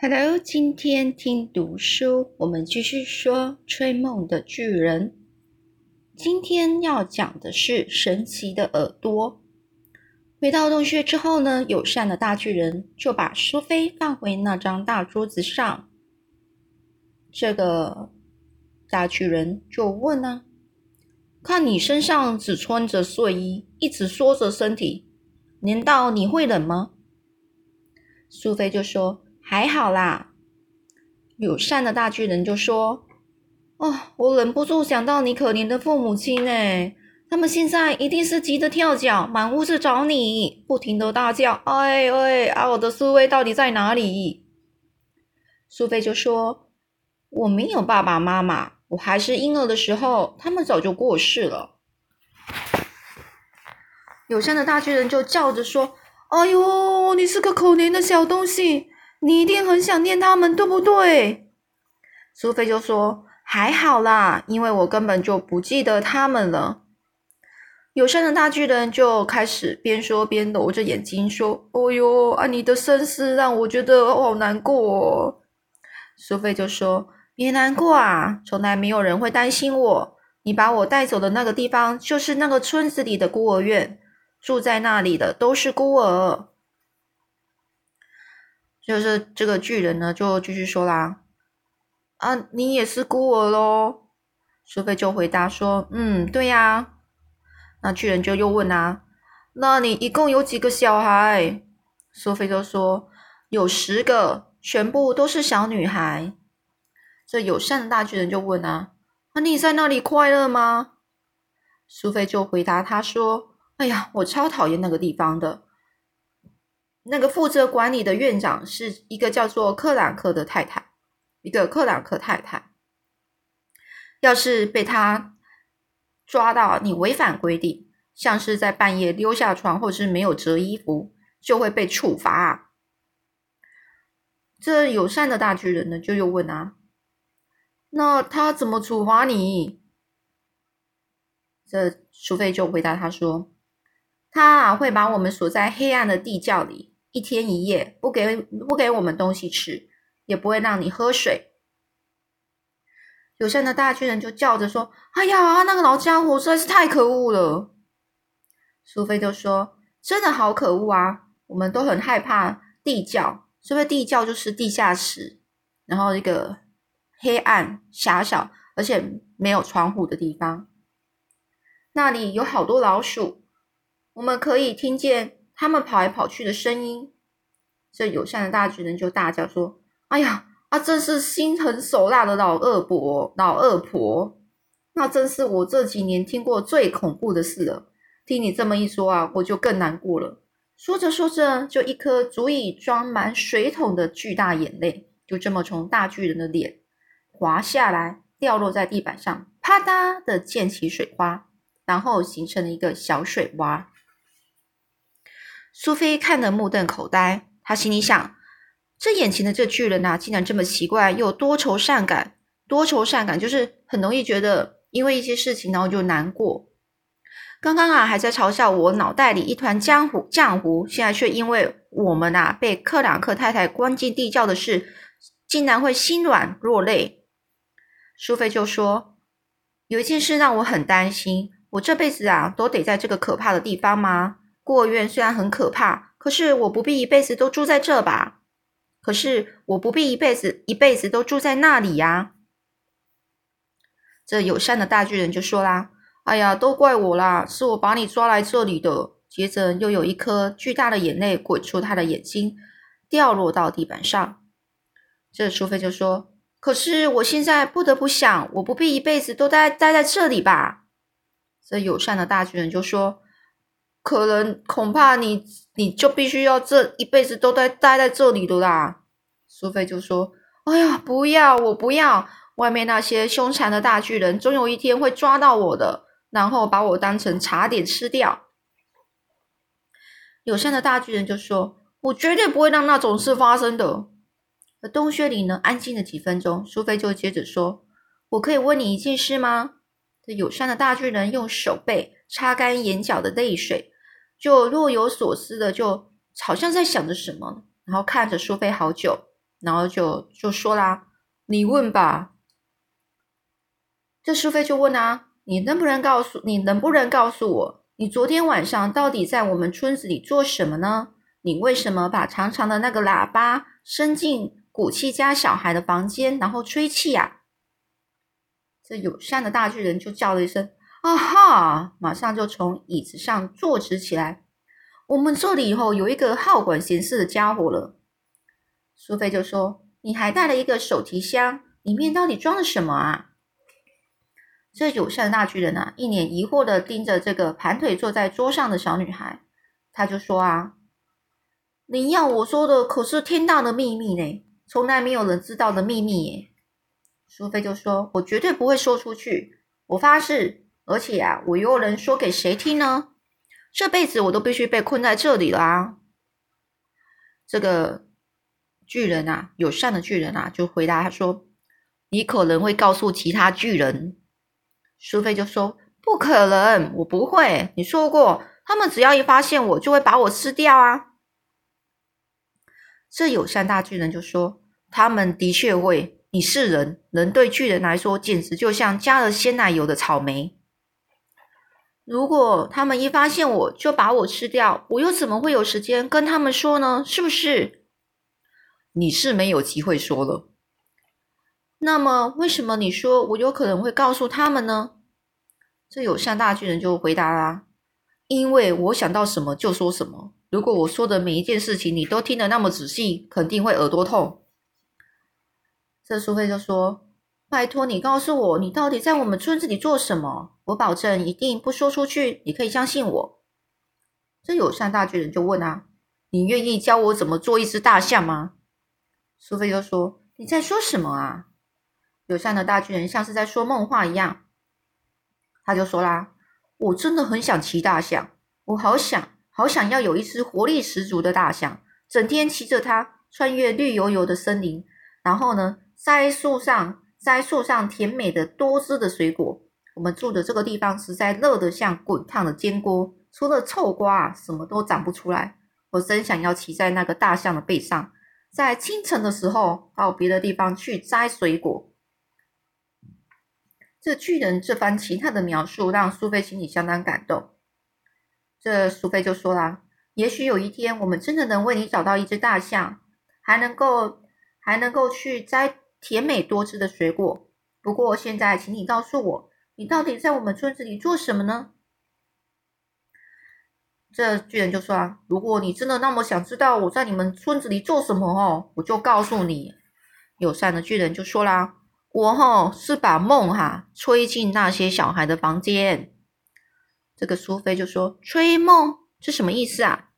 Hello， 今天听读书，我们继续说吹梦的巨人。今天要讲的是神奇的耳朵。回到洞穴之后呢，友善的大巨人就把苏菲放回那张大桌子上。这个大巨人就问啊，看你身上只穿着睡衣，一直缩着身体，难道你会冷吗？苏菲就说，还好啦。友善的大巨人就说，哦，我忍不住想到你可怜的父母亲耶，他们现在一定是急着跳脚，满屋子找你，不停的大叫，哎哎啊，我的苏菲到底在哪里？苏菲就说，我没有爸爸妈妈，我还是婴儿的时候，他们早就过世了。友善的大巨人就叫着说，哎呦，你是个可怜的小东西，你一定很想念他们，对不对？苏菲就说，还好啦，因为我根本就不记得他们了。友善的大巨人就开始边说边揉着眼睛说，哎呦啊，你的身世让我觉得好难过哦。苏菲就说，别难过啊，从来没有人会担心我，你把我带走的那个地方就是那个村子里的孤儿院，住在那里的都是孤儿。就是这个巨人呢就继续说啦，啊，你也是孤儿咯。苏菲就回答说，对呀。那巨人就又问啊，那你一共有几个小孩？苏菲就说，有10个，全部都是小女孩。这友善的大巨人就问啊，那你在那里快乐吗？苏菲就回答他说，哎呀，我超讨厌那个地方的。那个负责管理的院长是一个叫做克兰克的太太，一个克兰克太太。要是被他抓到你违反规定，像是在半夜溜下床或是没有折衣服，就会被处罚。这友善的大巨人呢，就又问啊，那他怎么处罚你？这苏菲就回答他说，他会把我们锁在黑暗的地窖里1天1夜，不给我们东西吃，也不会让你喝水。友善的大巨人就叫着说，哎呀，那个老家伙实在是太可恶了。苏菲就说，真的好可恶啊，我们都很害怕地窖，所谓地窖就是地下室，然后一个黑暗狭小而且没有窗户的地方，那里有好多老鼠，我们可以听见他们跑来跑去的声音。这友善的大巨人就大叫说，哎呀啊，真是心狠手辣的老恶婆，那真是我这几年听过最恐怖的事了，听你这么一说啊，我就更难过了。说着说着，就一颗足以装满水桶的巨大眼泪就这么从大巨人的脸滑下来，掉落在地板上，啪嗒的溅起水花，然后形成了一个小水洼。苏菲看得目瞪口呆，她心里想，这眼前的这巨人啊，竟然这么奇怪又多愁善感。多愁善感就是很容易觉得因为一些事情然后就难过。刚刚啊还在嘲笑我脑袋里一团浆糊，现在却因为我们啊被克朗克太太关进地窖的事，竟然会心软落泪。苏菲就说，有一件事让我很担心，我这辈子啊都得在这个可怕的地方吗？孤儿院虽然很可怕，可是我不必一辈子都住在这吧。可是我不必一辈子都住在那里呀。这友善的大巨人就说啦，哎呀，都怪我啦，是我把你抓来这里的。接着又有一颗巨大的眼泪滚出他的眼睛，掉落到地板上。这苏菲就说，可是我现在不得不想，我不必一辈子都待在这里吧。这友善的大巨人就说，恐怕你就必须要这一辈子都待在这里的啦。苏菲就说，哎呀，我不要，外面那些凶残的大巨人总有一天会抓到我的，然后把我当成茶点吃掉。友善的大巨人就说，我绝对不会让那种事发生的。而洞穴里呢安静了几分钟，苏菲就接着说，我可以问你一件事吗？这友善的大巨人用手背擦干眼角的泪水，就若有所思的，就好像在想着什么，然后看着苏菲好久，然后就说啦，你问吧。这淑妃就问啊，你能不能告诉我，你昨天晚上到底在我们村子里做什么呢？你为什么把长长的那个喇叭伸进古气家小孩的房间，然后吹气啊？这友善的大巨人就叫了一声啊哈，马上就从椅子上坐直起来。我们这里以后有一个好管闲事的家伙了。淑妃就说，你还带了一个手提箱，里面到底装了什么啊？这友善的大巨人啊，一脸疑惑的盯着这个盘腿坐在桌上的小女孩，他就说啊，你要我说的可是天大的秘密呢，从来没有人知道的秘密耶。淑妃就说，我绝对不会说出去，我发誓，而且啊，我又能说给谁听呢？这辈子我都必须被困在这里了啊。这个巨人啊，友善的巨人啊，就回答他说，你可能会告诉其他巨人。淑妃就说，不可能，我不会，你说过，他们只要一发现我就会把我吃掉啊。这友善大巨人就说，他们的确会，你是人，人对巨人来说简直就像加了鲜奶油的草莓。如果他们一发现我就把我吃掉，我又怎么会有时间跟他们说呢？是不是？你是没有机会说了。那么为什么你说我有可能会告诉他们呢？这友善大巨人就回答啦，因为我想到什么就说什么。如果我说的每一件事情你都听得那么仔细，肯定会耳朵痛。这淑妃就说，拜托你告诉我，你到底在我们村子里做什么？我保证一定不说出去，你可以相信我。这友善大巨人就问啊，你愿意教我怎么做一只大象吗？淑妃就说，你在说什么啊？友善的大巨人像是在说梦话一样，他就说啦，我真的很想骑大象，我好想要有一只活力十足的大象，整天骑着它穿越绿油油的森林，然后呢，摘树上甜美的多汁的水果。我们住的这个地方实在热得像滚烫的煎锅，除了臭瓜啊，什么都长不出来。我真想要骑在那个大象的背上，在清晨的时候到别的地方去摘水果。这巨人这番奇特的描述让淑妃心里相当感动。这淑妃就说啦，也许有一天我们真的能为你找到一只大象，还能够去摘甜美多汁的水果。不过现在请你告诉我，你到底在我们村子里做什么呢？这巨人就说啦，如果你真的那么想知道我在你们村子里做什么哦，我就告诉你。友善的巨人就说啦，我是把梦吹进那些小孩的房间。这个淑妃就说，吹梦是什么意思啊？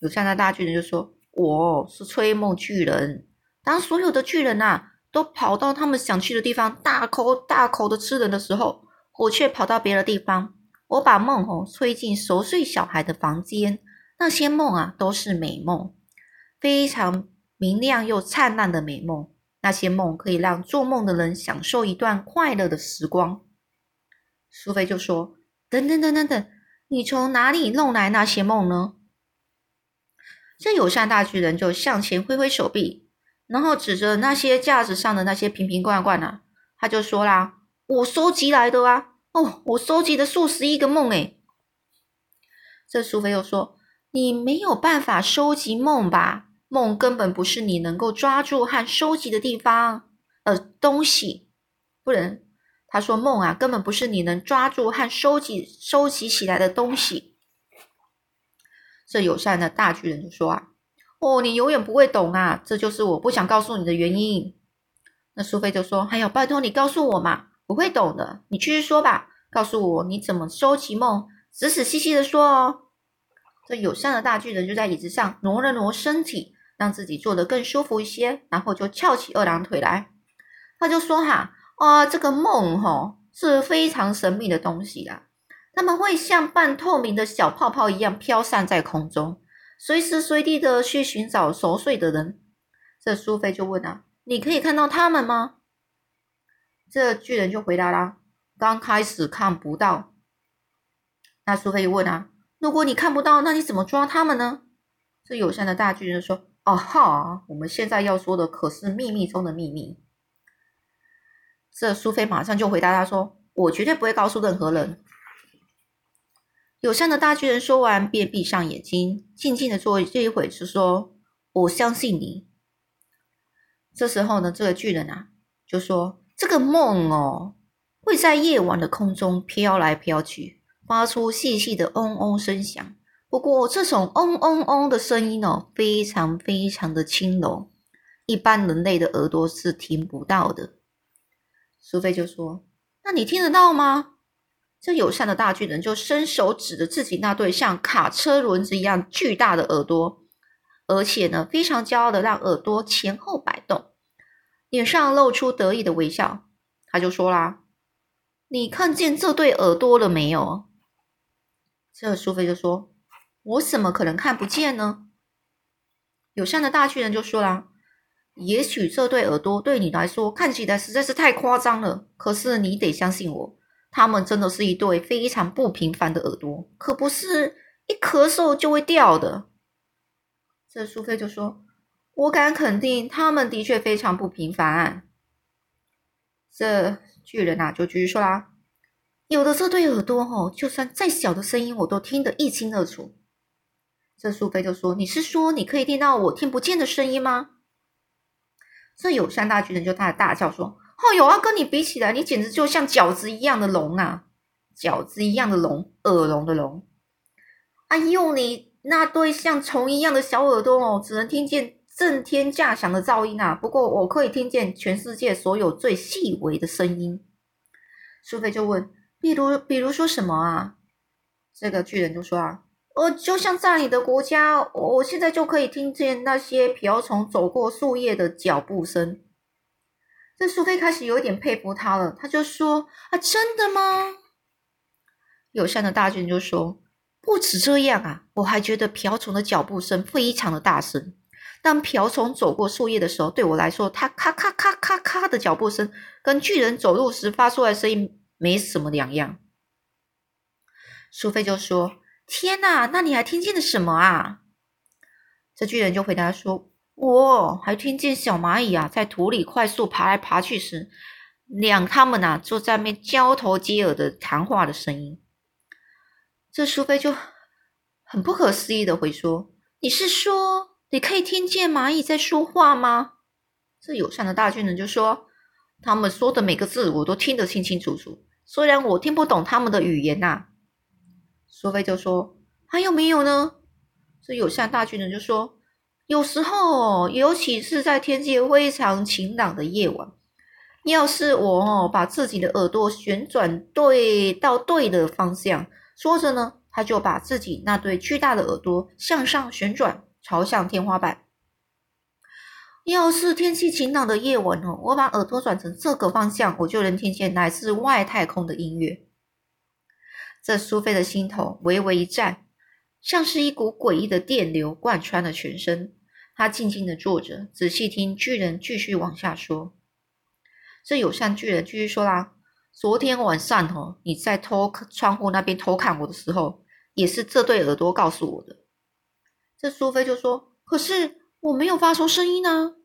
友善的大巨人就说，我是吹梦巨人，当所有的巨人啊都跑到他们想去的地方，大口大口的吃人的时候，我却跑到别的地方，我把梦吹进熟睡小孩的房间，那些梦啊都是美梦，非常明亮又灿烂的美梦，那些梦可以让做梦的人享受一段快乐的时光。淑妃就说，等等，你从哪里弄来那些梦呢？这友善大巨人就向前挥挥手臂，然后指着那些架子上的那些瓶瓶罐罐啊，他就说啦，我收集来的啊，我收集的数11个梦诶。这淑妃又说，你没有办法收集梦吧？梦根本不是你能够抓住和收集的地方东西，不能。他说梦啊根本不是你能抓住和收集起来的东西。这友善的大巨人就说啊，你永远不会懂啊，这就是我不想告诉你的原因。那淑妃就说，哎呀，拜托你告诉我嘛，我会懂的，你继续说吧，告诉我你怎么收集梦，仔细细的说哦。这友善的大巨人就在椅子上挪了挪身体，让自己坐得更舒服一些，然后就翘起2郎腿来。他就说这个梦是非常神秘的东西啦，他们会像半透明的小泡泡一样飘散在空中，随时随地的去寻找熟睡的人。这淑妃就问啊，你可以看到他们吗？这巨人就回答啦，刚开始看不到。那淑妃就问啊，如果你看不到，那你怎么抓他们呢？这友善的大巨人就说，啊哈，我们现在要说的可是秘密中的秘密。这苏菲马上就回答他说，我绝对不会告诉任何人。友善的大巨人说完便闭上眼睛，静静的坐这一会，就说，我相信你。这时候呢，这个巨人啊就说，这个梦哦会在夜晚的空中飘来飘去，发出细细的嗡嗡声响。不过这种嗡嗡嗡的声音哦非常非常的轻柔，一般人类的耳朵是听不到的。苏菲就说，那你听得到吗？这友善的大巨人就伸手指着自己那对像卡车轮子一样巨大的耳朵，而且呢非常骄傲的让耳朵前后摆动，脸上露出得意的微笑。他就说啦，你看见这对耳朵了没有？这苏菲就说，我怎么可能看不见呢？友善的大巨人就说啦，也许这对耳朵对你来说看起来实在是太夸张了，可是你得相信我，它们真的是一对非常不平凡的耳朵，可不是一咳嗽就会掉的。这苏菲就说，我敢肯定它们的确非常不平凡。这巨人啊就继续说啦，有的这对耳朵就算再小的声音我都听得一清二楚。这苏菲就说，你是说你可以听到我听不见的声音吗？这友善大巨人就大叫说，哦哟啊，跟你比起来你简直就像饺子一样的聋啊，饺子一样的聋，耳聋的聋啊，用你那对像虫一样的小耳朵只能听见震天价响的噪音啊，不过我可以听见全世界所有最细微的声音。苏菲就问，比如说什么啊？这个巨人就说啊，就像在你的国家，我现在就可以听见那些瓢虫走过树叶的脚步声。这苏菲开始有点佩服他了，他就说啊，真的吗？友善的大巨人就说，不止这样啊，我还觉得瓢虫的脚步声非常的大声，当瓢虫走过树叶的时候，对我来说它咔咔咔咔咔的脚步声跟巨人走路时发出来的声音没什么两样。苏菲就说，天哪，那你还听见了什么啊？这巨人就回答说，我还听见小蚂蚁啊在土里快速爬来爬去时，他们啊就在那边交头接耳的谈话的声音。这苏菲就很不可思议的回说，你是说你可以听见蚂蚁在说话吗？这友善的大巨人就说，他们说的每个字我都听得清清楚楚，虽然我听不懂他们的语言啊。苏菲就说，还有没有呢？这友善大巨人就说，有时候尤其是在天气非常晴朗的夜晚，要是我把自己的耳朵旋转到对的方向，说着呢他就把自己那对巨大的耳朵向上旋转，朝向天花板。要是天气晴朗的夜晚我把耳朵转成这个方向，我就能听见来自外太空的音乐。这苏菲的心头微微一颤，像是一股诡异的电流贯穿了全身。她静静的坐着，仔细听巨人继续往下说。这友善巨人继续说啦，昨天晚上你在窗户那边偷看我的时候，也是这对耳朵告诉我的。这苏菲就说，可是我没有发出声音啊。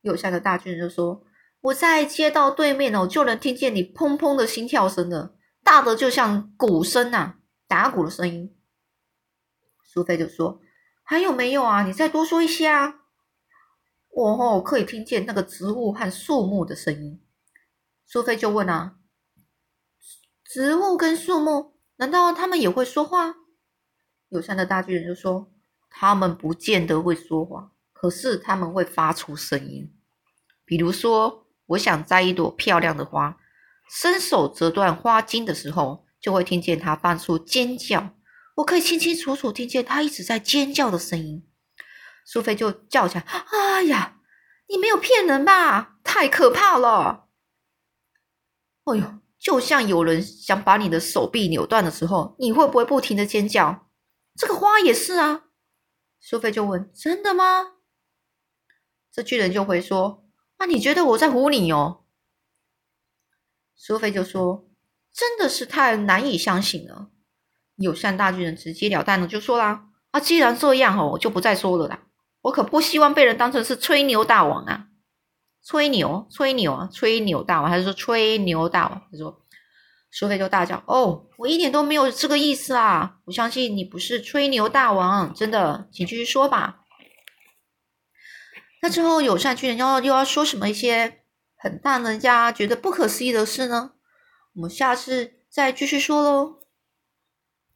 友善的大巨人就说，我在街道对面就能听见你砰砰的心跳声了，大的就像鼓声啊，打鼓的声音。苏菲就说，还有没有啊？你再多说一些啊。我可以听见那个植物和树木的声音。苏菲就问啊，植物跟树木难道他们也会说话？友善的大巨人就说，他们不见得会说话，可是他们会发出声音。比如说我想摘一朵漂亮的花，伸手折断花茎的时候，就会听见它发出尖叫，我可以清清楚楚听见它一直在尖叫的声音。苏菲就叫起来，哎呀，你没有骗人吧？太可怕了！哎呦，就像有人想把你的手臂扭断的时候，你会不会不停的尖叫？这个花也是啊。苏菲就问，真的吗？这巨人就回说，那你觉得我在唬你哦？苏菲就说，真的是太难以相信了。友善大巨人直截了当的就说啦，既然这样我就不再说了啦，我可不希望被人当成是吹牛大王啊！吹牛大王，还是说吹牛大王？他说，苏菲就大叫：“哦，我一点都没有这个意思啊！我相信你不是吹牛大王，真的，请继续说吧。”那之后，友善军人又要说什么一些很让人家觉得不可思议的事呢？我们下次再继续说喽。